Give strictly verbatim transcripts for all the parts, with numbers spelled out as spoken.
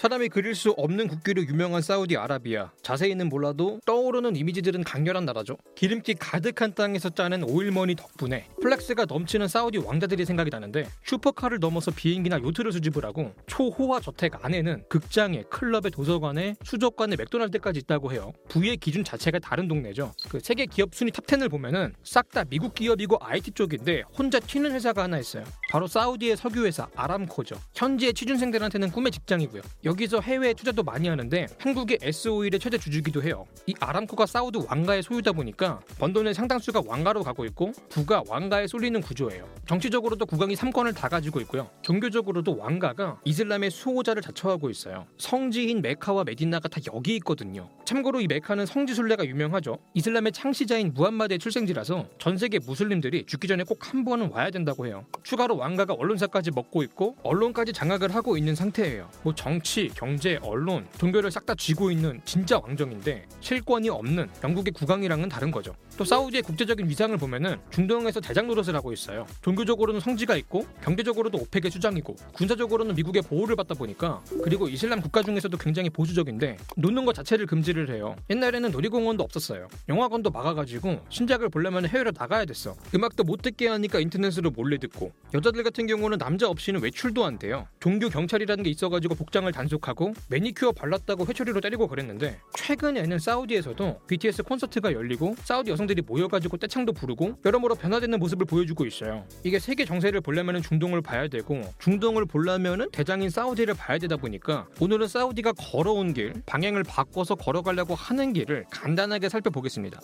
사람이 그릴 수 없는 국기로 유명한 사우디아라비아. 자세히는 몰라도 떠오르는 이미지들은 강렬한 나라죠. 기름기 가득한 땅에서 짜낸 오일머니 덕분에 플렉스가 넘치는 사우디 왕자들이 생각이 나는데, 슈퍼카를 넘어서 비행기나 요트를 수집을 하고 초호화 저택 안에는 극장에, 클럽에, 도서관에, 수족관에, 맥도날드까지 있다고 해요. 부의 기준 자체가 다른 동네죠. 그 세계 기업 순위 탑 텐을 보면은 싹 다 미국 기업이고 아이티 쪽인데 혼자 튀는 회사가 하나 있어요. 바로 사우디의 석유회사 아람코죠. 현지의 취준생들한테는 꿈의 직장이고요. 여기서 해외 투자도 많이 하는데 한국의 에스오일의 최대 주주기도 해요. 이 아람코가 사우디 왕가의 소유다 보니까 번 돈의 상당수가 왕가로 가고 있고, 부가 왕가에 쏠리는 구조예요. 정치적으로도 국왕이 삼권을 다 가지고 있고요. 종교적으로도 왕가가 이슬람의 수호자를 자처하고 있어요. 성지인 메카와 메디나가 다 여기 있거든요. 참고로 이 메카는 성지순례가 유명하죠. 이슬람의 창시자인 무함마드의 출생지라서 전 세계 무슬림들이 죽기 전에 꼭 한 번은 와야 된다고 해요. 추가로 왕가가 언론사까지 먹고 있고 언론까지 장악을 하고 있는 상태예요. 뭐 정치, 경제, 언론, 종교를 싹 다 쥐고 있는 진짜 왕정인데 실권이 없는 영국의 국왕이랑은 다른 거죠. 또 사우디의 국제적인 위상을 보면은 중동에서 대장 노릇을 하고 있어요. 종교적으로는 성지가 있고, 경제적으로도 오펙의 수장이고, 군사적으로는 미국의 보호를 받다 보니까, 그리고 이슬람 국가 중에서도 굉장히 보수적인데 노는 것 자체를 금지를 해요. 옛날에는 놀이공원도 없었어요. 영화관도 막아가지고 신작을 보려면 해외로 나가야 됐어. 음악도 못 듣게 하니까 인터넷으로 몰래 듣고, 여자들 같은 경우는 남자 없이는 외출도 안 돼요. 종교 경찰이라는 게 있어가지고 복장을 단속하고 매니큐어 발랐다고 회초리로 때리고 그랬는데, 최근에는 사우디에서도 비티에스 콘서트가 열리고 사우디 여성들이 모여가지고 떼창도 부르고 여러모로 변화되는 모습을 보여주고 있어요. 이게 세계 정세를 보려면 중동을 봐야 되고, 중동을 보려면 대장인 사우디를 봐야 되다 보니까 오늘은 사우디가 걸어온 길, 방향을 바꿔서 걸어가려고 하는 길을 간단하게 살펴보겠습니다.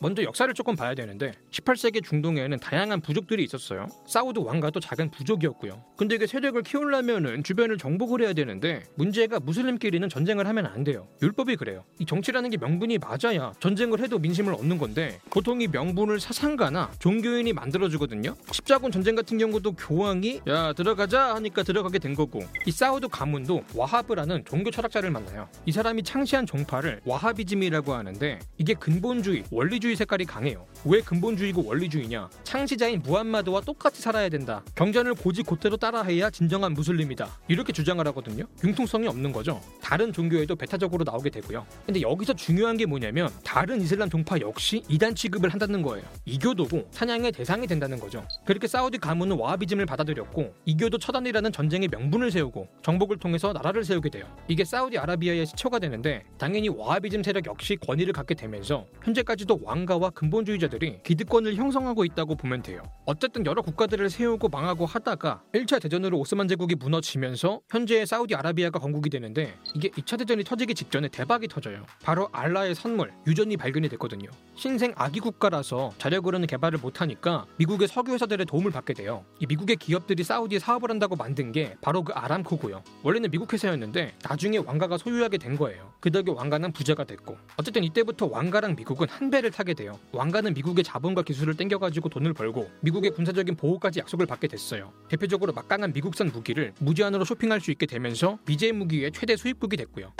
먼저 역사를 조금 봐야 되는데, 십팔 세기 중동에는 다양한 부족들이 있었어요. 사우드 왕가도 작은 부족이었고요. 근데 이게 세력을 키우려면은 주변을 정복을 해야 되는데, 문제가 무슬림끼리는 전쟁을 하면 안 돼요. 율법이 그래요. 이 정치라는 게 명분이 맞아야 전쟁을 해도 민심을 얻는 건데, 보통 이 명분을 사상가나 종교인이 만들어주거든요. 십자군 전쟁 같은 경우도 교황이 야 들어가자 하니까 들어가게 된 거고, 이 사우드 가문도 와하브라는 종교 철학자를 만나요. 이 사람이 창시한 종파를 와하비즘이라고 하는데, 이게 근본주의, 원리주의 색깔이 강해요. 왜 근본주의고 원리주의냐? 창시자인 무함마드와 똑같이 살아야 된다. 경전을 곧이곧대로 따라해야 진정한 무슬림이다. 이렇게 주장을 하거든요. 융통성이 없는 거죠. 다른 종교에도 배타적으로 나오게 되고요. 근데 여기서 중요한 게 뭐냐면, 다른 이슬람 종파 역시 이단 취급을 한다는 거예요. 이교도고 사냥의 대상이 된다는 거죠. 그렇게 사우디 가문은 와하비즘을 받아들였고, 이교도 처단이라는 전쟁의 명분을 세우고 정복을 통해서 나라를 세우게 돼요. 이게 사우디아라비아의 시초가 되는데, 당연히 와하비즘 세력 역시 권위를 갖게 되면서 현재까지도 왕 와 근본주의자들이 기득권을 형성하고 있다고 보면 돼요. 어쨌든 여러 국가들을 세우고 망하고 하다가 일 차 대전으로 오스만 제국이 무너지면서 현재의 사우디아라비아가 건국이 되는데, 이게 이 차 대전이 터지기 직전에 대박이 터져요. 바로 알라의 선물 유전이 발견이 됐거든요. 신생 아기 국가라서 자력으로는 개발을 못하니까 미국의 석유 회사들의 도움을 받게 돼요. 이 미국의 기업들이 사우디에 사업을 한다고 만든 게 바로 그 아람코고요. 원래는 미국 회사였는데 나중에 왕가가 소유하게 된 거예요. 그 덕에 왕가는 부자가 됐고, 어쨌든 이때부터 왕가랑 미국은 한 배를 타게 돼요. 왕가는 미국의 자본과 기술을 땡겨가지고 돈을 벌고, 미국의 군사적인 보호까지 약속을 받게 됐어요. 대표적으로 막강한 미국산 무기를 무제한으로 쇼핑할 수 있게 되면서 미제 무기의 최대 수입국이 됐고요.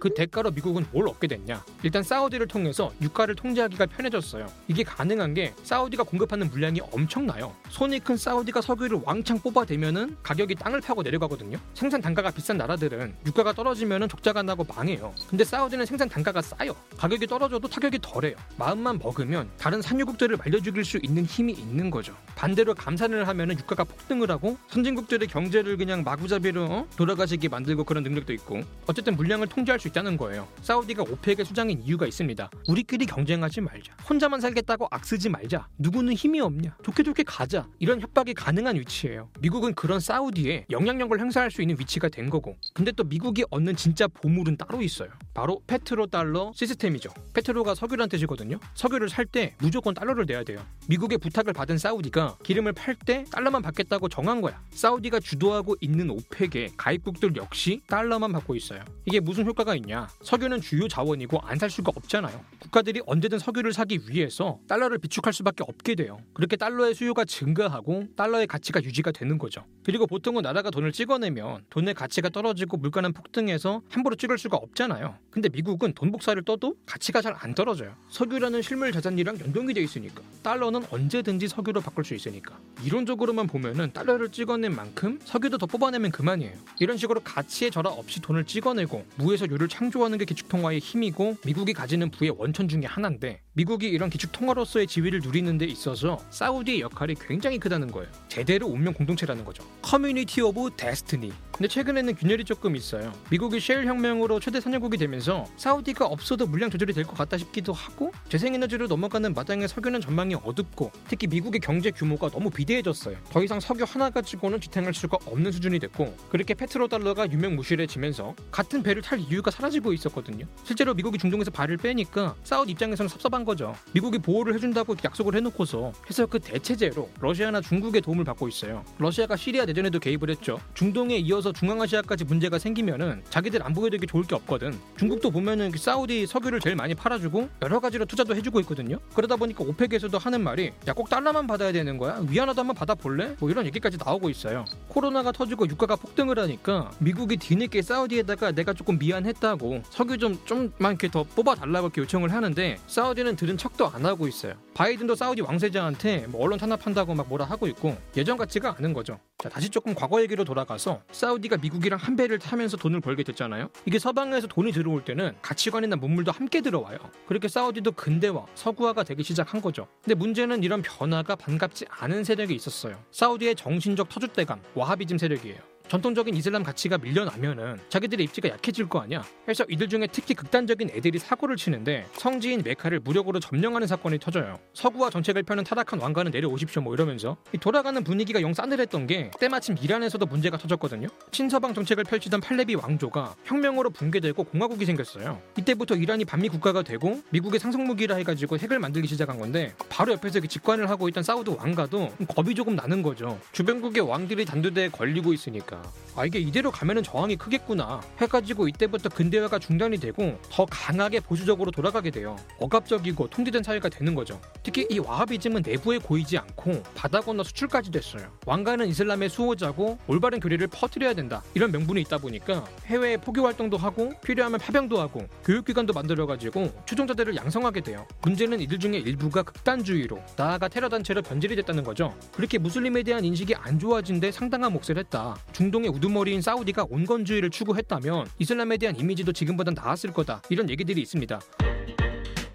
그 대가로 미국은 뭘 얻게 됐냐? 일단 사우디를 통해서 유가를 통제하기가 편해졌어요. 이게 가능한 게 사우디가 공급하는 물량이 엄청나요. 손이 큰 사우디가 석유를 왕창 뽑아대면은 가격이 땅을 파고 내려가거든요. 생산 단가가 비싼 나라들은 유가가 떨어지면은 적자가 나고 망해요. 근데 사우디는 생산 단가가 싸요. 가격이 떨어져도 타격이 덜해요. 마음만 먹으면 다른 산유국들을 말려 죽일 수 있는 힘이 있는 거죠. 반대로 감산을 하면은 유가가 폭등을 하고 선진국들의 경제를 그냥 마구잡이로 어? 돌아가시게 만들고 그런 능력도 있고, 어쨌든 물량을 통제할 수 있다는 거예요. 사우디가 오펙의 수장인 이유가 있습니다. 우리끼리 경쟁하지 말자. 혼자만 살겠다고 악쓰지 말자. 누구는 힘이 없냐. 좋게 좋게 가자. 이런 협박이 가능한 위치예요. 미국은 그런 사우디에 영향력을 행사할 수 있는 위치가 된 거고, 근데 또 미국이 얻는 진짜 보물은 따로 있어요. 바로 페트로 달러 시스템이죠. 페트로가 석유란 뜻이거든요. 석유를 살 때 무조건 달러를 내야 돼요. 미국의 부탁을 받은 사우디가 기름을 팔 때 달러만 받겠다고 정한 거야. 사우디가 주도하고 있는 오펙의 가입국들 역시 달러만 받고 있어요. 이게 무슨 효과가 수가 있냐? 석유는 주요 자원이고 안 살 수가 없잖아요. 국가들이 언제든 석유를 사기 위해서 달러를 비축할 수밖에 없게 돼요. 그렇게 달러의 수요가 증가하고 달러의 가치가 유지가 되는 거죠. 그리고 보통은 나라가 돈을 찍어내면 돈의 가치가 떨어지고 물가는 폭등해서 함부로 찍을 수가 없잖아요. 근데 미국은 돈 복사를 떠도 가치가 잘 안 떨어져요. 석유라는 실물 자산이랑 연동이 돼 있으니까. 달러는 언제든지 석유로 바꿀 수 있으니까. 이론적으로만 보면은 달러를 찍어낸 만큼 석유도 더 뽑아내면 그만이에요. 이런 식으로 가치의 절하 없이 돈을 찍어내고 무에서 유를 창조하는 게 기축통화의 힘이고 미국이 가지는 부의 원천 중에 하나인데 미국이 이런 기축통화로서의 지위를 누리는 데 있어서 사우디의 역할이 굉장히 크다는 거예요. 제대로 운명 공동체라는 거죠. 커뮤니티 오브 데스티니. 근데 최근에는 균열이 조금 있어요. 미국이 셰일 혁명으로 최대 산유국이 되면서 사우디가 없어도 물량 조절이 될 것 같다 싶기도 하고 재생에너지로 넘어가는 마당에 석유는 전망이 어둡고 특히 미국의 경제 규모가 너무 비대해졌어요. 더 이상 석유 하나 가지고는 지탱할 수가 없는 수준이 됐고 그렇게 페트로달러가 유명무실해지면서 같은 배를 탈 이유가 사라지고 있었거든요. 실제로 미국이 중동에서 발을 빼니까 사우디 입장에서는 섭섭한 거죠. 미국이 보호를 해준다고 약속을 해놓고서 해서 그 대체제로 러시아나 중국의 도움을 받고 있어요. 러시아가 시리아 내전에도 개입을 했죠. 중동에 이어서 중앙아시아까지 문제가 생기면은 자기들 안 보여드리기 좋을 게 없거든. 중국도 보면은 사우디 석유를 제일 많이 팔아주고 여러 가지로 투자도 해주고 있거든요. 그러다 보니까 오펙에서도 하는 말이 야 꼭 달러만 받아야 되는 거야? 위안화도 한번 받아볼래? 뭐 이런 얘기까지 나오고 있어요. 코로나가 터지고 유가가 폭등을 하니까 미국이 뒤늦게 사우디에다가 내가 조금 미안했다고 석유 좀 좀만 이렇게 더 뽑아달라고 이렇게 요청을 하는데 사우디는 들은 척도 안 하고 있어요. 바이든도 사우디 왕세자한테 뭐 언론 탄압한다고 막 뭐라 하고 있고 예전 같지가 않은 거죠. 자, 다시 조금 과거 얘기로 돌아가서 사우디가 미국이랑 한 배를 타면서 돈을 벌게 됐잖아요. 이게 서방에서 돈이 들어올 때는 가치관이나 문물도 함께 들어와요. 그렇게 사우디도 근대화, 서구화가 되기 시작한 거죠. 근데 문제는 이런 변화가 반갑지 않은 세력이 있었어요. 사우디의 정신적 터줏대감, 와하비즘 세력이에요. 전통적인 이슬람 가치가 밀려나면은 자기들의 입지가 약해질 거 아니야. 그래서 이들 중에 특히 극단적인 애들이 사고를 치는데 성지인 메카를 무력으로 점령하는 사건이 터져요. 서구와 정책을 펴는 타락한 왕가는 내려오십시오 뭐 이러면서 돌아가는 분위기가 영 싸늘했던 게 때마침 이란에서도 문제가 터졌거든요. 친서방 정책을 펼치던 팔레비 왕조가 혁명으로 붕괴되고 공화국이 생겼어요. 이때부터 이란이 반미 국가가 되고 미국의 상속무기라 해가지고 핵을 만들기 시작한 건데 바로 옆에서 직관을 하고 있던 사우드 왕가도 겁이 조금 나는 거죠. 주변국의 왕들이 단두대에 걸리고 있으니까 아 이게 이대로 가면은 저항이 크겠구나 해가지고 이때부터 근대화가 중단이 되고 더 강하게 보수적으로 돌아가게 돼요. 억압적이고 통제된 사회가 되는 거죠. 특히 이 와하비즘은 내부에 고이지 않고 바다 건너 수출까지 됐어요. 왕가는 이슬람의 수호자고 올바른 교리를 퍼뜨려야 된다 이런 명분이 있다 보니까 해외에 포교 활동도 하고 필요하면 파병도 하고 교육기관도 만들어가지고 추종자들을 양성하게 돼요. 문제는 이들 중에 일부가 극단주의로 나아가 테러단체로 변질이 됐다는 거죠. 그렇게 무슬림에 대한 인식이 안 좋아진 데 상당한 몫을 했다. 중동의 우두머리인 사우디가 온건주의를 추구했다면 이슬람에 대한 이미지도 지금보다 나았을 거다 이런 얘기들이 있습니다.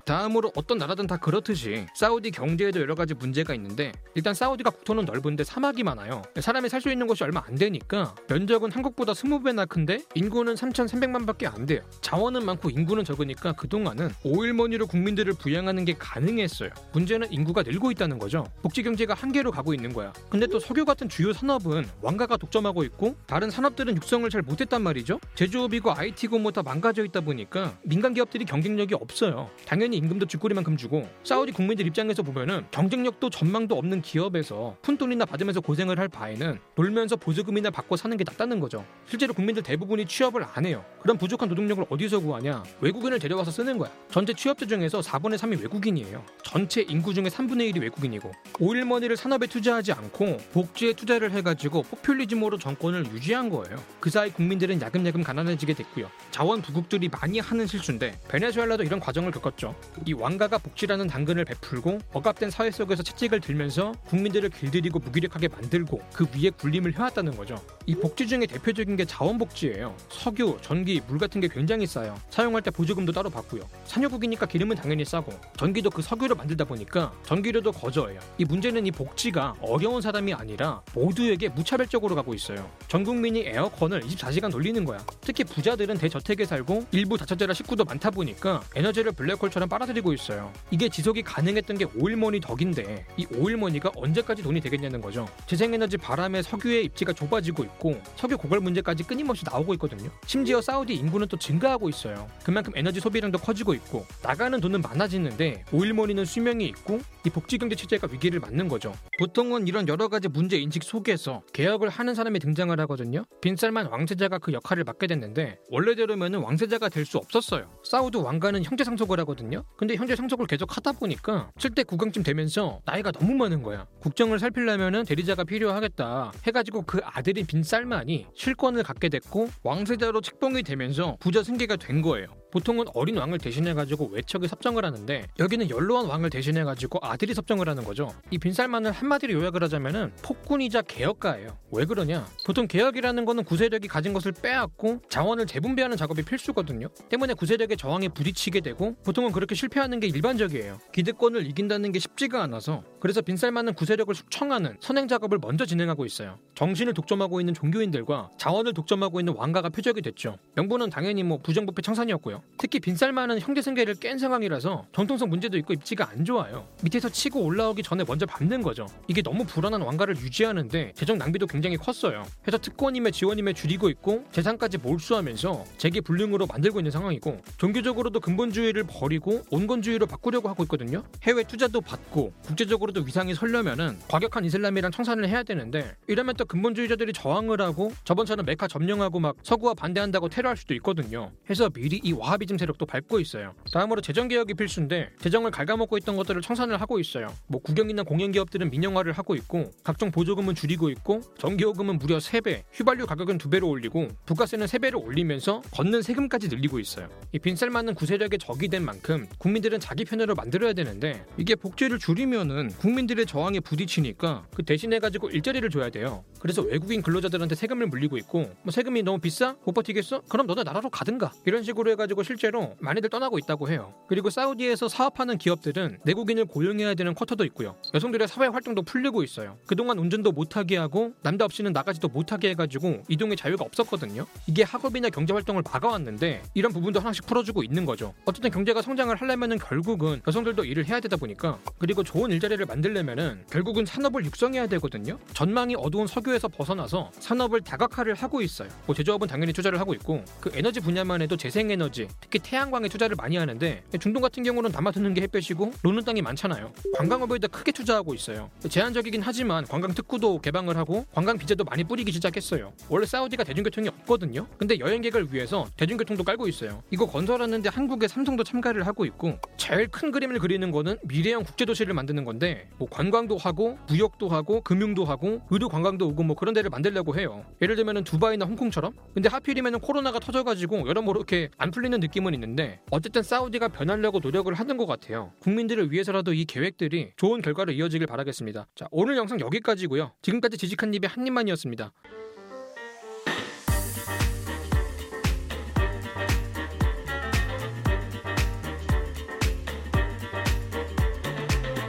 다음으로 어떤 나라든 다 그렇듯이 사우디 경제에도 여러 가지 문제가 있는데 일단 사우디가 국토는 넓은데 사막이 많아요. 사람이 살 수 있는 곳이 얼마 안 되니까 면적은 한국보다 스무 배나 큰데 인구는 삼천삼백만밖에 안 돼요. 자원은 많고 인구는 적으니까 그동안은 오일머니로 국민들을 부양하는 게 가능했어요. 문제는 인구가 늘고 있다는 거죠. 복지 경제가 한계로 가고 있는 거야. 근데 또 석유 같은 주요 산업은 왕가가 독점하고 있고 다른 산업들은 육성을 잘 못했단 말이죠. 제조업이고 아이티고 뭐 다 망가져 있다 보니까 민간 기업들이 경쟁력이 없어요. 당연히 임금도 쥐꼬리만큼 주고 사우디 국민들 입장에서 보면은 경쟁력도 전망도 없는 기업에서 푼돈이나 받으면서 고생을 할 바에는 놀면서 보조금이나 받고 사는 게 낫다는 거죠. 실제로 국민들 대부분이 취업을 안 해요. 그럼 부족한 노동력을 어디서 구하냐? 외국인을 데려와서 쓰는 거야. 전체 취업자 중에서 사분의 삼이 외국인이에요. 전체 인구 중에 삼분의 일이 외국인이고 오일머니를 산업에 투자하지 않고 복지에 투자를 해가지고 포퓰리즘으로 정권을 유지한 거예요. 그 사이 국민들은 야금야금 가난해지게 됐고요. 자원 부국들이 많이 하는 실수인데 베네수엘라도 이런 과정을 겪었죠. 이 왕가가 복지라는 당근을 베풀고 억압된 사회 속에서 채찍을 들면서 국민들을 길들이고 무기력하게 만들고 그 위에 군림을 해왔다는 거죠. 이 복지 중에 대표적인 게 자원복지예요. 석유, 전기, 물 같은 게 굉장히 싸요. 사용할 때 보조금도 따로 받고요. 산유국이니까 기름은 당연히 싸고 전기도 그 석유로 만들다 보니까 전기료도 거저예요. 이 문제는 이 복지가 어려운 사람이 아니라 모두에게 무차별적으로 가고 있어요. 전 국민이 에어컨을 이십사 시간 돌리는 거야. 특히 부자들은 대저택에 살고 일부 다처제라 식구도 많다 보니까 에너지를 블랙홀처럼 빨아들이고 있어요. 이게 지속이 가능했던 게 오일머니 덕인데 이 오일머니가 언제까지 돈이 되겠냐는 거죠. 재생에너지 바람에 석유의 입지가 좁아지고 있고 석유 고갈 문제까지 끊임없이 나오고 있거든요. 심지어 사우디 인구는 또 증가하고 있어요. 그만큼 에너지 소비량도 커지고 있고 나가는 돈은 많아지는데 오일머니는 수명이 있고 이 복지경제 체제가 위기를 맞는 거죠. 보통은 이런 여러 가지 문제 인식 속에서 개혁을 하는 사람이 등장을 하거든요. 빈살만 왕세자가 그 역할을 맡게 됐는데 원래대로면 왕세자가 될 수 없었어요. 사우드 왕가는 형제 상속을 하거든요. 근데 형제 상속을 계속 하다 보니까 칠대 국왕쯤 되면서 나이가 너무 많은 거야. 국정을 살피려면 대리자가 필요하겠다 해가지고 그 아들인 빈살만이 실권을 갖게 됐고 왕세자로 책봉이 되면서 부자 승계가 된 거예요. 보통은 어린 왕을 대신해가지고 외척이 섭정을 하는데 여기는 연로한 왕을 대신해가지고 아들이 섭정을 하는 거죠. 이 빈살만을 한마디로 요약을 하자면은 폭군이자 개혁가예요. 왜 그러냐? 보통 개혁이라는 거는 구세력이 가진 것을 빼앗고 자원을 재분배하는 작업이 필수거든요. 때문에 구세력의 저항에 부딪히게 되고 보통은 그렇게 실패하는 게 일반적이에요. 기득권을 이긴다는 게 쉽지가 않아서 그래서 빈살만은 구세력을 숙청하는 선행 작업을 먼저 진행하고 있어요. 정신을 독점하고 있는 종교인들과 자원을 독점하고 있는 왕가가 표적이 됐죠. 명분은 당연히 뭐 부정부패 청산이었고요. 특히 빈살만은 형제 생계를 깬 상황이라서 정통성 문제도 있고 입지가 안 좋아요. 밑에서 치고 올라오기 전에 먼저 밟는 거죠. 이게 너무 불안한 왕가를 유지하는데 재정 낭비도 굉장히 컸어요. 해서 특권임에 지원임에 줄이고 있고 재산까지 몰수하면서 재계 불능으로 만들고 있는 상황이고 종교적으로도 근본주의를 버리고 온건주의로 바꾸려고 하고 있거든요. 해외 투자도 받고 국제적으로도 위상이 서려면은 과격한 이슬람이랑 청산을 해야 되는데 이러면 또 근본주의자들이 저항을 하고 저번처럼 메카 점령하고 막 서구와 반대한다고 테러할 수도 있거든요. 해서 미리 이 와 와하비즘 세력도 밟고 있어요. 다음으로 재정개혁이 필수인데 재정을 갉아먹고 있던 것들을 청산을 하고 있어요. 뭐 국영이나 공영기업들은 민영화를 하고 있고 각종 보조금은 줄이고 있고 전기요금은 무려 세 배, 휘발유 가격은 두 배로 올리고 부가세는 세 배로 올리면서 걷는 세금까지 늘리고 있어요. 이 빈살만은 구세력의 적이 된 만큼 국민들은 자기 편으로 만들어야 되는데 이게 복지를 줄이면은 국민들의 저항에 부딪히니까 그 대신해가지고 일자리를 줘야 돼요. 그래서 외국인 근로자들한테 세금을 물리고 있고 뭐 세금이 너무 비싸? 못 버티겠어? 그럼 너네 나라로 가든가 이런 식으로 해가지고 실제로 많이들 떠나고 있다고 해요. 그리고 사우디에서 사업하는 기업들은 내국인을 고용해야 되는 쿼터도 있고요. 여성들의 사회활동도 풀리고 있어요. 그동안 운전도 못하게 하고 남자 없이는 나가지도 못하게 해가지고 이동의 자유가 없었거든요. 이게 학업이나 경제활동을 막아왔는데 이런 부분도 하나씩 풀어주고 있는 거죠. 어쨌든 경제가 성장을 하려면은 결국은 여성들도 일을 해야 되다 보니까 그리고 좋은 일자리를 만들려면은 결국은 산업을 육성해야 되거든요. 전망이 어두운 석유에서 벗어나서 산업을 다각화를 하고 있어요. 뭐 제조업은 당연히 투자를 하고 있고 그 에너지 분야만 해도 재생에너지 특히 태양광에 투자를 많이 하는데 중동 같은 경우는 남아드는 게 햇볕이고 노는 땅이 많잖아요. 관광업에다 크게 투자하고 있어요. 제한적이긴 하지만 관광 특구도 개방을 하고 관광 비자도 많이 뿌리기 시작했어요. 원래 사우디가 대중교통이 없거든요. 근데 여행객을 위해서 대중교통도 깔고 있어요. 이거 건설하는데 한국의 삼성도 참가를 하고 있고 제일 큰 그림을 그리는 거는 미래형 국제도시를 만드는 건데 뭐 관광도 하고 무역도 하고 금융도 하고 의료 관광도 오고 뭐 그런 데를 만들려고 해요. 예를 들면 두바이나 홍콩처럼. 근데 하필이면 코로나가 터져가지고 여러모로 이렇게 안 풀리는 느낌은 있는데 어쨌든 사우디가 변하려고 노력을 하는 것 같아요. 국민들을 위해서라도 이 계획들이 좋은 결과로 이어지길 바라겠습니다. 자, 오늘 영상 여기까지고요. 지금까지 지식한 입의 한 입만이었습니다.